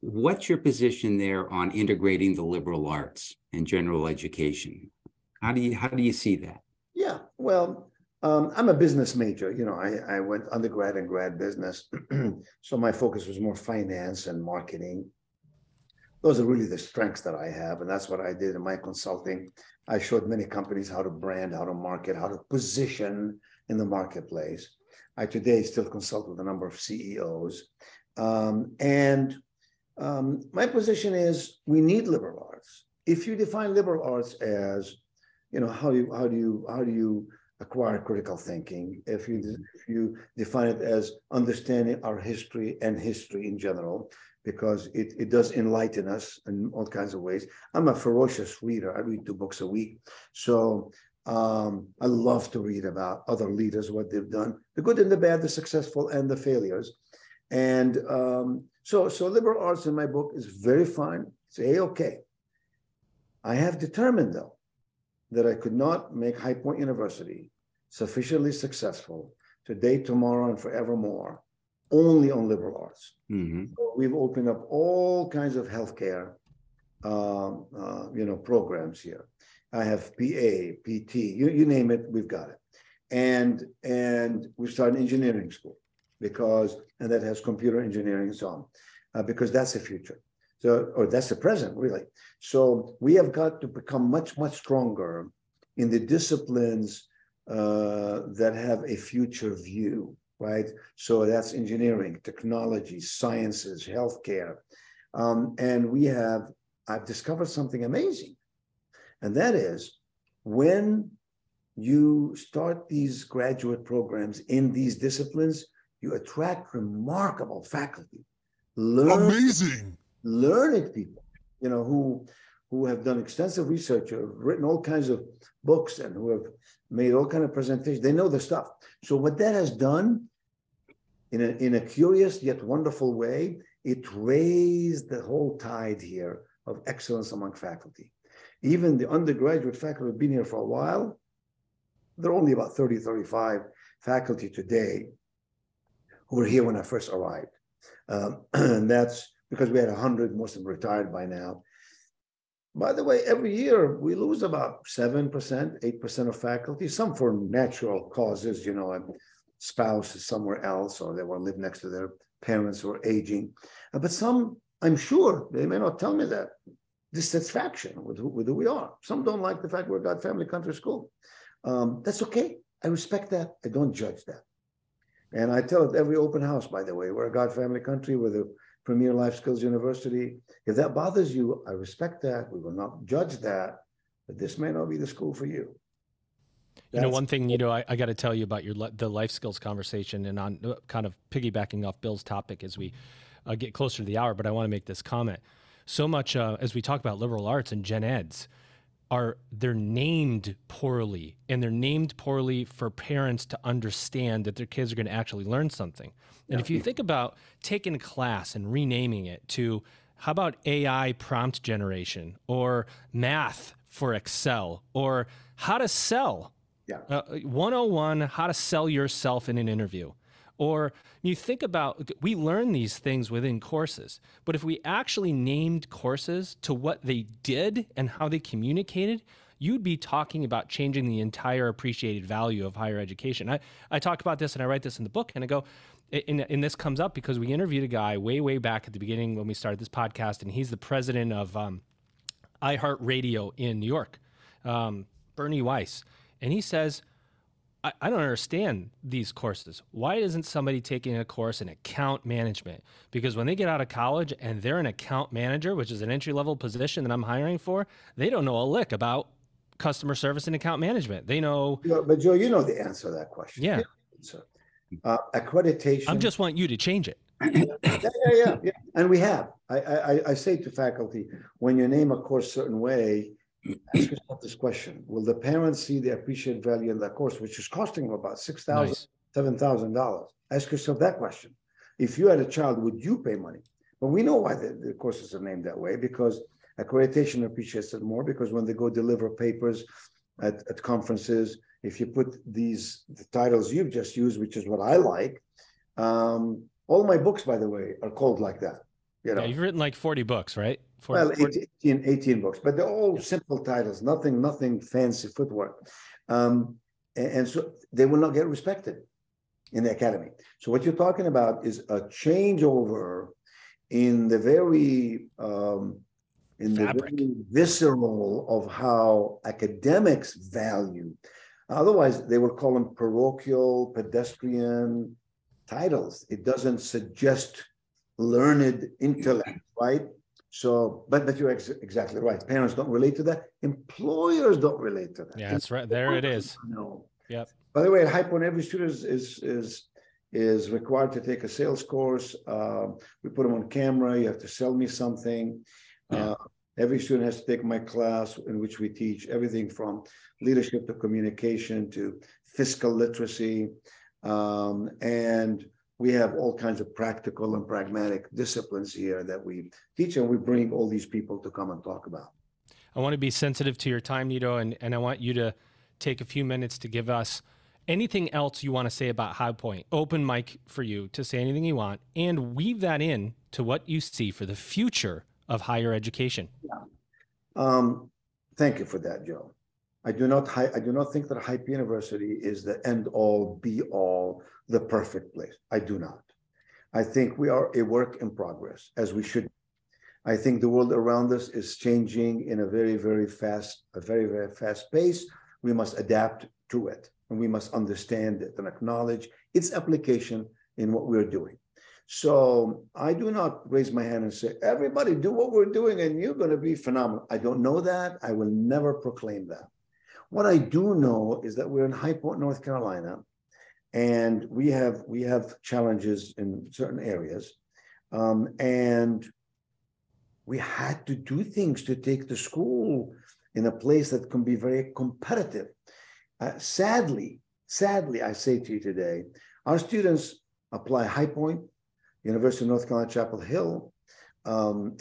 What's your position there on integrating the liberal arts and general education? How do you see that? Yeah, well, I'm a business major. You know, I went undergrad and grad business. So my focus was more finance and marketing. Those are really the strengths that I have. And that's what I did in my consulting. I showed many companies how to brand, how to market, how to position in the marketplace. I today still consult with a number of CEOs. My position is we need liberal arts. If you define liberal arts as, you know, how do you acquire critical thinking, if you define it as understanding our history and history in general, because it does enlighten us in all kinds of ways. I'm a ferocious reader. I read 2 books a week. So I love to read about other leaders, what they've done, the good and the bad, the successful and the failures. And so liberal arts in my book is very fine. It's A-okay. I have determined, though, that I could not make High Point University sufficiently successful today, tomorrow, and forevermore, only on liberal arts. Mm-hmm. So we've opened up all kinds of healthcare, programs here. I have PA, PT, you name it, we've got it. And we started engineering school and that has computer engineering and so on, because that's the future. So, or that's the present, really. So we have got to become much, much stronger in the disciplines that have a future view, right? So that's engineering, technology, sciences, healthcare. I've discovered something amazing. And that is when you start these graduate programs in these disciplines, you attract remarkable faculty. Amazing. Learned people, you know, who have done extensive research, or written all kinds of books, and who have made all kinds of presentations. They know the stuff. So what that has done, in a curious yet wonderful way, it raised the whole tide here of excellence among faculty. Even the undergraduate faculty have been here for a while. There are only about 30, 35 faculty today who were here when I first arrived. And that's because we had 100, most of them retired by now. By the way, every year we lose about 7%, 8% of faculty, some for natural causes, you know, a spouse is somewhere else, or they want to live next to their parents who are aging. But some, I'm sure, they may not tell me that, dissatisfaction with who we are. Some don't like the fact we're a God, family, country, school. That's okay. I respect that. I don't judge that. And I tell it every open house, by the way, we're a God, family, country with a Premier Life Skills University. If that bothers you, I respect that. We will not judge that. but this may not be the school for you. You know, one thing, you know, I got to tell you about the life skills conversation, and on kind of piggybacking off Bill's topic as we get closer to the hour, but I want to make this comment. So much as we talk about liberal arts and gen eds, they're named poorly, and they're named poorly for parents to understand that their kids are going to actually learn something. And if you think about taking a class and renaming it to, how about AI prompt generation, or math for Excel, or how to sell? 101, how to sell yourself in an interview. Or you think about, we learn these things within courses, but if we actually named courses to what they did and how they communicated, you'd be talking about changing the entire appreciated value of higher education. I talk about this, and I write this in the book, and I go, and this comes up because we interviewed a guy way back at the beginning when we started this podcast, and he's the president of iHeartRadio in New York, Bernie Weiss. And he says, I don't understand these courses. Why isn't somebody taking a course in account management? Because when they get out of college and they're an account manager, which is an entry-level position that I'm hiring for, they don't know a lick about customer service and account management. They know... But Joe, you know the answer to that question. Yeah. Accreditation... I just want you to change it. Yeah. And we have. I say to faculty, when you name a course a certain way, ask yourself this question: will the parents see the appreciated value in that course, which is costing them about $6,000, $7,000? Ask yourself that question. If you had a child, would you pay money? But we know why the courses are named that way, because accreditation appreciates it more, because when they go deliver papers at conferences, if you put the titles you've just used, which is what I like. All my books, by the way, are called like that. You know? Yeah, you've written like 40 books, right? 18 books, but they're all simple titles, nothing fancy footwork. And so they will not get respected in the academy. So what you're talking about is a changeover in the very, very visceral of how academics value. Otherwise, they would call them parochial, pedestrian titles. It doesn't suggest learned intellect, right? So, but you're exactly right. Parents don't relate to that. Employers don't relate to that. Yeah, that's right. There it is. No. Yep. By the way, at High Point, every student is required to take a sales course. We put them on camera. You have to sell me something. Yeah. Every student has to take my class, in which we teach everything from leadership to communication to fiscal literacy. And we have all kinds of practical and pragmatic disciplines here that we teach, and we bring all these people to come and talk about. I want to be sensitive to your time, Nido, and I want you to take a few minutes to give us anything else you want to say about High Point. Open mic for you to say anything you want, and weave that in to what you see for the future of higher education. Yeah. Thank you for that, Joe. I do not think that High Point University is the end-all, be-all, the perfect place. I do not. I think we are a work in progress, as we should. I think the world around us is changing in a very, very fast pace. We must adapt to it, and we must understand it and acknowledge its application in what we're doing. So I do not raise my hand and say, everybody do what we're doing and you're going to be phenomenal. I don't know that. I will never proclaim that. What I do know is that we're in High Point, North Carolina, and we have challenges in certain areas, and we had to do things to take the school in a place that can be very competitive. Sadly, I say to you today, our students apply High Point, University of North Carolina Chapel Hill,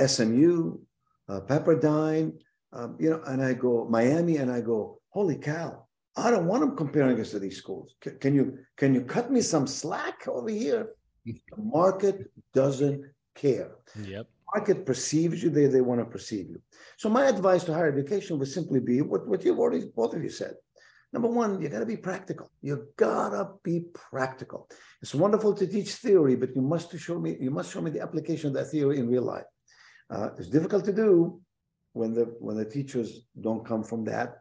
SMU, Pepperdine, and I go Miami, and I go, holy cow, I don't want them comparing us to these schools. Can you cut me some slack over here? The market doesn't care. Yep. The market perceives you the way they want to perceive you. So my advice to higher education would simply be what you've already, both of you said. Number one, you got to be practical. You got to be practical. It's wonderful to teach theory, but you must show me the application of that theory in real life. It's difficult to do when the teachers don't come from that.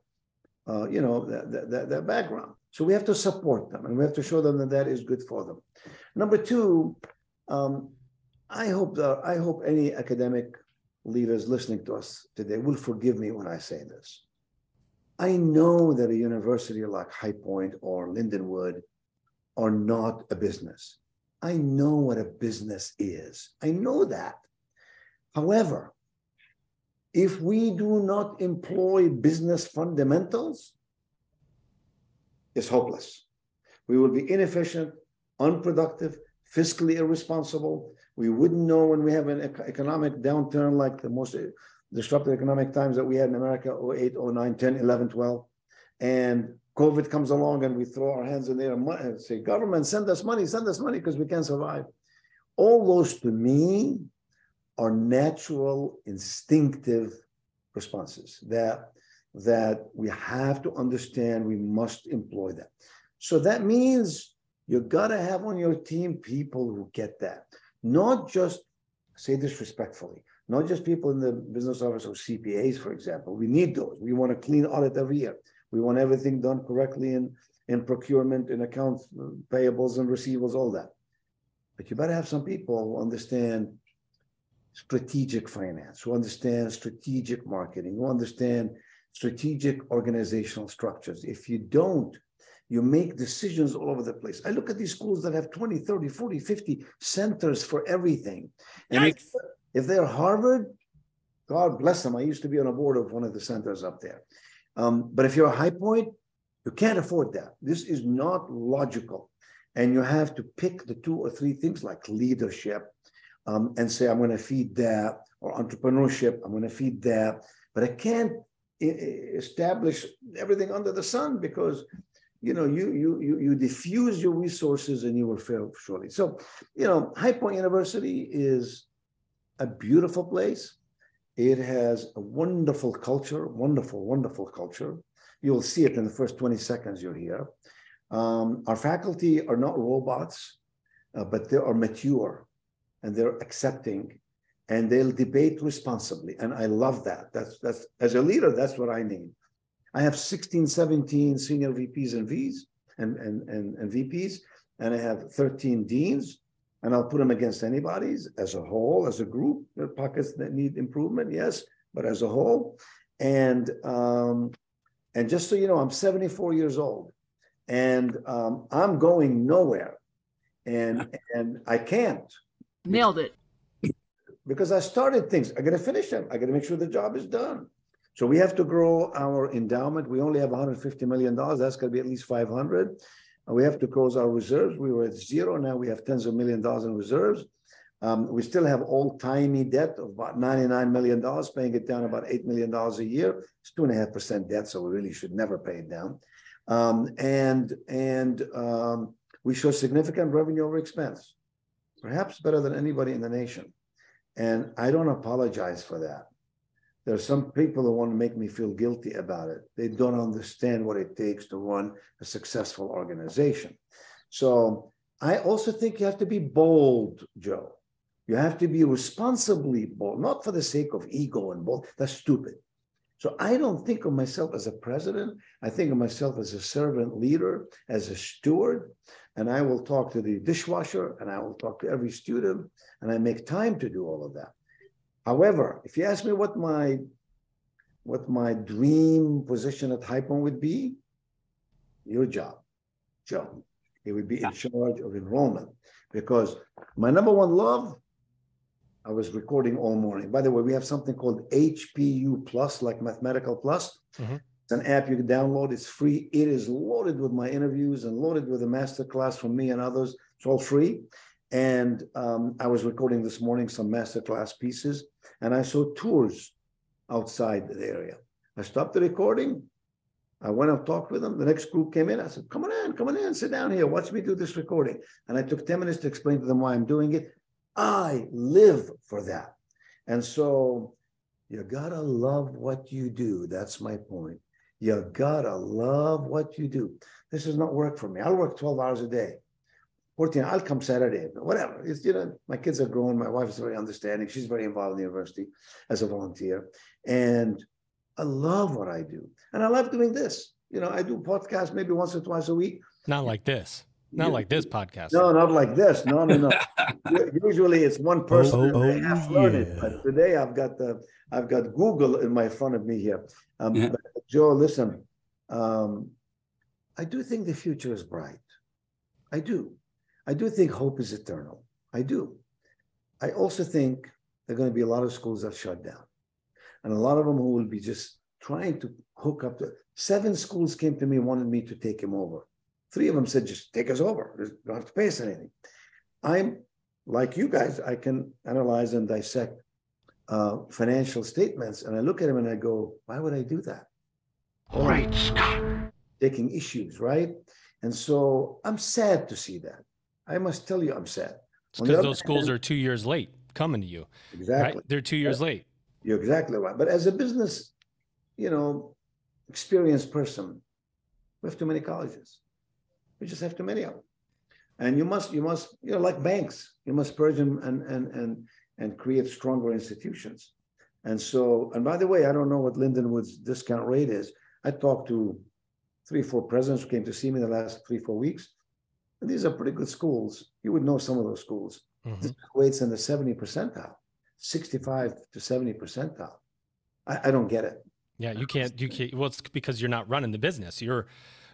Their background. So we have to support them, and we have to show them that is good for them. Number two, I hope any academic leaders listening to us today will forgive me when I say this. I know that a university like High Point or Lindenwood are not a business. I know what a business is. I know that. However, if we do not employ business fundamentals, it's hopeless. We will be inefficient, unproductive, fiscally irresponsible. We wouldn't know when we have an economic downturn like the most disruptive economic times that we had in America, 08, 09, 10, 11, 12. And COVID comes along and we throw our hands in the air and say, government, send us money because we can't survive. All those to me are natural, instinctive responses that we have to understand, we must employ that. So that means you gotta have on your team people who get that. Not just, say this respectfully, not just people in the business office or CPAs, for example. We need those. We want a clean audit every year. We want everything done correctly in procurement, in accounts payables and receivables, all that. But you better have some people who understand strategic finance, who understand strategic marketing, who understand strategic organizational structures. If you don't, you make decisions all over the place. I look at these schools that have 20, 30, 40, 50 centers for everything. And if they're Harvard, God bless them. I used to be on a board of one of the centers up there. But if you're a High Point, you can't afford that. This is not logical. And you have to pick the two or three things like leadership and say, I'm going to feed that, or entrepreneurship, I'm going to feed that. But I can't establish everything under the sun because you diffuse your resources and you will fail surely. So, High Point University is a beautiful place. It has a wonderful culture, wonderful, wonderful culture. You'll see it in the first 20 seconds you're here. Our faculty are not robots, but they are mature and they're accepting and they'll debate responsibly. And I love that. That's as a leader, that's what I need. I have 16, 17 senior VPs and Vs and VPs, and I have 13 deans, and I'll put them against anybody's as a whole, as a group. There are pockets that need improvement, yes, but as a whole. And just so you know, I'm 74 years old, and I'm going nowhere, and I can't. Nailed it. Because I started things. I got to finish them. I got to make sure the job is done. So we have to grow our endowment. We only have $150 million. That's going to be at least $500. We have to close our reserves. We were at zero. Now we have tens of million dollars in reserves. We still have old-timey debt of about $99 million, paying it down about $8 million a year. It's 2.5% debt, so we really should never pay it down. We show significant revenue over expense, perhaps better than anybody in the nation. And I don't apologize for that. There are some people who want to make me feel guilty about it. They don't understand what it takes to run a successful organization. So I also think you have to be bold, Joe. You have to be responsibly bold, not for the sake of ego and bold. That's stupid. So I don't think of myself as a president. I think of myself as a servant leader, as a steward. And I will talk to the dishwasher, and I will talk to every student, and I make time to do all of that. However, if you ask me what my dream position at High Point would be, your job, Joe, it would be in charge of enrollment, because my number one love, I was recording all morning. By the way, we have something called HPU plus, like Mathematical Plus. Mm-hmm. It's an app you can download. It's free. It is loaded with my interviews and loaded with a masterclass from me and others. It's all free. And I was recording this morning some masterclass pieces, and I saw tours outside the area. I stopped the recording. I went and talked with them. The next group came in. I said, come on in, sit down here. Watch me do this recording. And I took 10 minutes to explain to them why I'm doing it. I live for that. And so you gotta love what you do. That's my point. You gotta love what you do. This is not work for me. I'll work 12 hours a day. 14, I'll come Saturday, whatever. It's, my kids are grown. My wife is very understanding. She's very involved in the university as a volunteer. And I love what I do. And I love doing this. I do podcasts maybe once or twice a week. Not like this. Not like this podcast. No, not like this. No. Usually it's one person. Half learned it. But today I've got Google in front of me here. But Joe, listen, I do think the future is bright. I do. I do think hope is eternal. I do. I also think there are going to be a lot of schools that shut down, and a lot of them who will be just trying to hook up to it. 7 schools came to me, wanted me to take them over. 3 of them said, just take us over. You don't have to pay us anything. I'm like you guys, I can analyze and dissect financial statements, and I look at them and I go, why would I do that? All right, Scott. Taking issues, right? And so I'm sad to see that. I must tell you, I'm sad. Because those schools are 2 years late coming to you. Exactly. Right? They're 2 years late. You're exactly right. But as a business, you know, experienced person, we have too many colleges. We just have too many of them. And you must, you know, like banks, you must purge them and create stronger institutions. And so, and by the way, I don't know what Lindenwood's discount rate is. I talked to 3 or 4 presidents who came to see me in the last 3 or 4 weeks. And these are pretty good schools. You would know some of those schools. Mm-hmm. This rates in the 70 percentile, 65 to 70 percentile. I don't get it. Yeah, you can't. Well, it's because you're not running the business. You're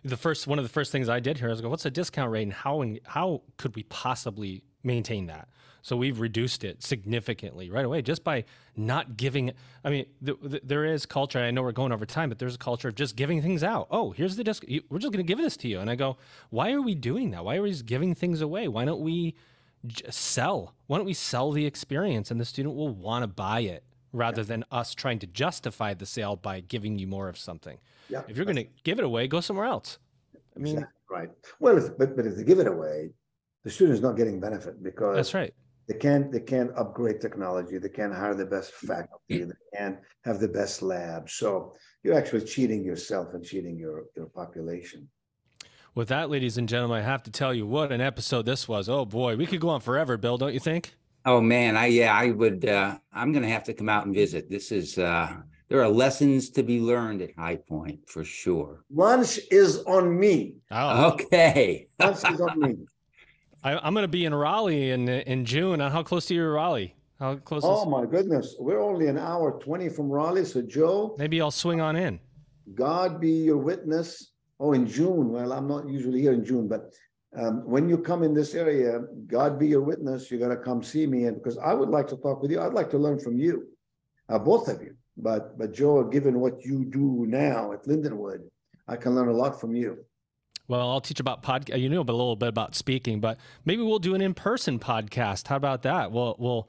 the first. One of the first things I did here was go, what's a discount rate, and how could we possibly maintain that? So we've reduced it significantly right away just by not giving. I mean, there is culture. I know we're going over time, but there's a culture of just giving things out. Oh, here's the disc. We're just going to give this to you. And I go, why are we doing that? Why are we just giving things away? Why don't we sell? Why don't we sell the experience, and the student will want to buy it rather than us trying to justify the sale by giving you more of something. Yeah, if you're going to give it away, go somewhere else. I mean, exactly right. Well, but if they give it away, the student is not getting benefit because that's right. They can't upgrade technology. They can't hire the best faculty. They can't have the best lab. So you're actually cheating yourself and cheating your population. With that, ladies and gentlemen, I have to tell you what an episode this was. Oh boy, we could go on forever, Bill, don't you think? Oh man, I would. I'm going to have to come out and visit. This is there are lessons to be learned at High Point for sure. Lunch is on me. Oh. Okay, lunch is on me. I'm going to be in Raleigh in June. How close to you, Raleigh? How close? Oh my goodness, we're only an hour 20 from Raleigh. So Joe, maybe I'll swing on in. God be your witness. Oh, in June. Well, I'm not usually here in June, but when you come in this area, God be your witness. You're going to come see me, and because I would like to talk with you. I'd like to learn from you, both of you. But Joe, given what you do now at Lindenwood, I can learn a lot from you. Well, I'll teach about podcast. You know a little bit about speaking, but maybe we'll do an in-person podcast. How about that? We'll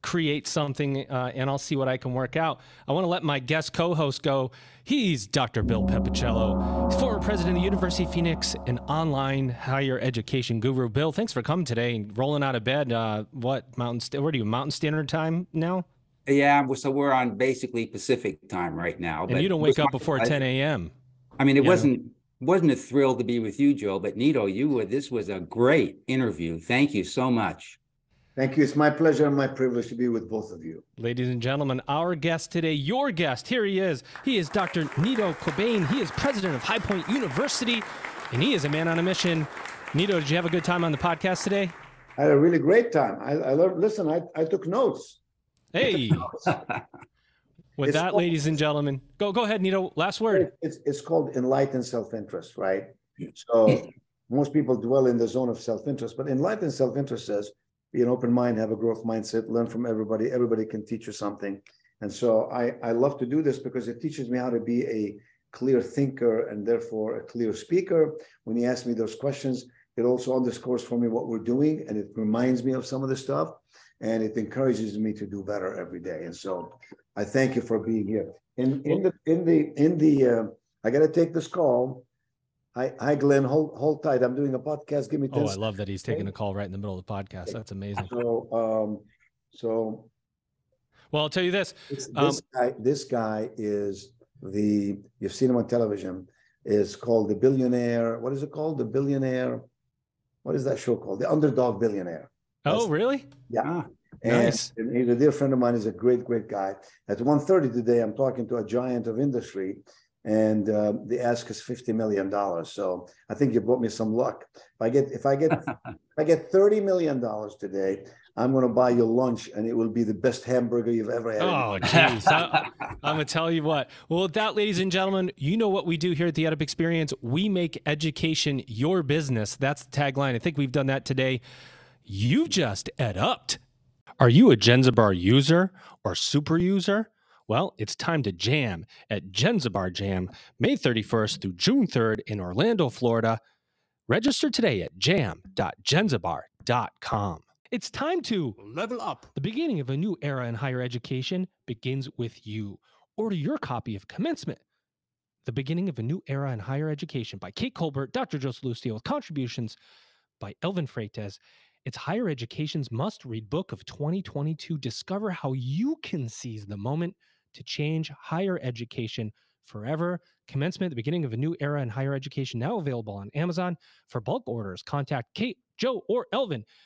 create something, and I'll see what I can work out. I want to let my guest co-host go. He's Dr. Bill Pepicello, former president of the University of Phoenix, an online higher education guru. Bill, thanks for coming today and rolling out of bed. Where do you Mountain Standard Time now? Yeah, so we're on basically Pacific time right now. And you don't wake up before 10 a.m. I mean, it wasn't a thrill to be with you, Joe, but Nido, this was a great interview. Thank you so much. Thank you. It's my pleasure and my privilege to be with both of you. Ladies and gentlemen, our guest today, your guest, here he is. He is Dr. Nido Qubein. He is president of High Point University, and he is a man on a mission. Nido, did you have a good time on the podcast today? I had a really great time. I took notes. Hey. With it's that, called, ladies and gentlemen, go ahead, Nido. Last word. It's called enlightened self-interest, right? So most people dwell in the zone of self-interest, but enlightened self-interest says, be an open mind, have a growth mindset, learn from everybody. Everybody can teach you something. And so I love to do this because it teaches me how to be a clear thinker and therefore a clear speaker. When he asked me those questions, it also underscores for me what we're doing, and it reminds me of some of the stuff. And it encourages me to do better every day. And so I thank you for being here. I got to take this call. Hi, Glenn, hold tight. I'm doing a podcast. Give me 10 seconds. I love that he's taking a call right in the middle of the podcast. That's amazing. So. Well, I'll tell you this. This guy is you've seen him on television, is called the billionaire. What is it called? The billionaire. What is that show called? The Underdog Billionaire. Oh, really? Yeah. Ah, nice. And he's a dear friend of mine. He's a great, great guy. At 1:30 today, I'm talking to a giant of industry and the ask is $50 million. So I think you brought me some luck. If I get $30 million today, I'm going to buy you lunch, and it will be the best hamburger you've ever had. Oh, jeez. I'm going to tell you what. Well, with that, ladies and gentlemen, you know what we do here at the Ed Up Experience. We make education your business. That's the tagline. I think we've done that today. You've just Ed Upped. Are you a Jenzabar user or super user? Well, it's time to jam at Jenzabar Jam, May 31st through June 3rd in Orlando, Florida. Register today at jam.jenzabar.com. It's time to level up. The beginning of a new era in higher education begins with you. Order your copy of Commencement, The Beginning of a New Era in Higher Education by Kate Colbert, Dr. Joe Salustio, with contributions by Elvin Freitas. It's higher education's must-read book of 2022. Discover how you can seize the moment to change higher education forever. Commencement, The Beginning of a New Era in Higher Education, now available on Amazon. For bulk orders, contact Kate, Joe, or Elvin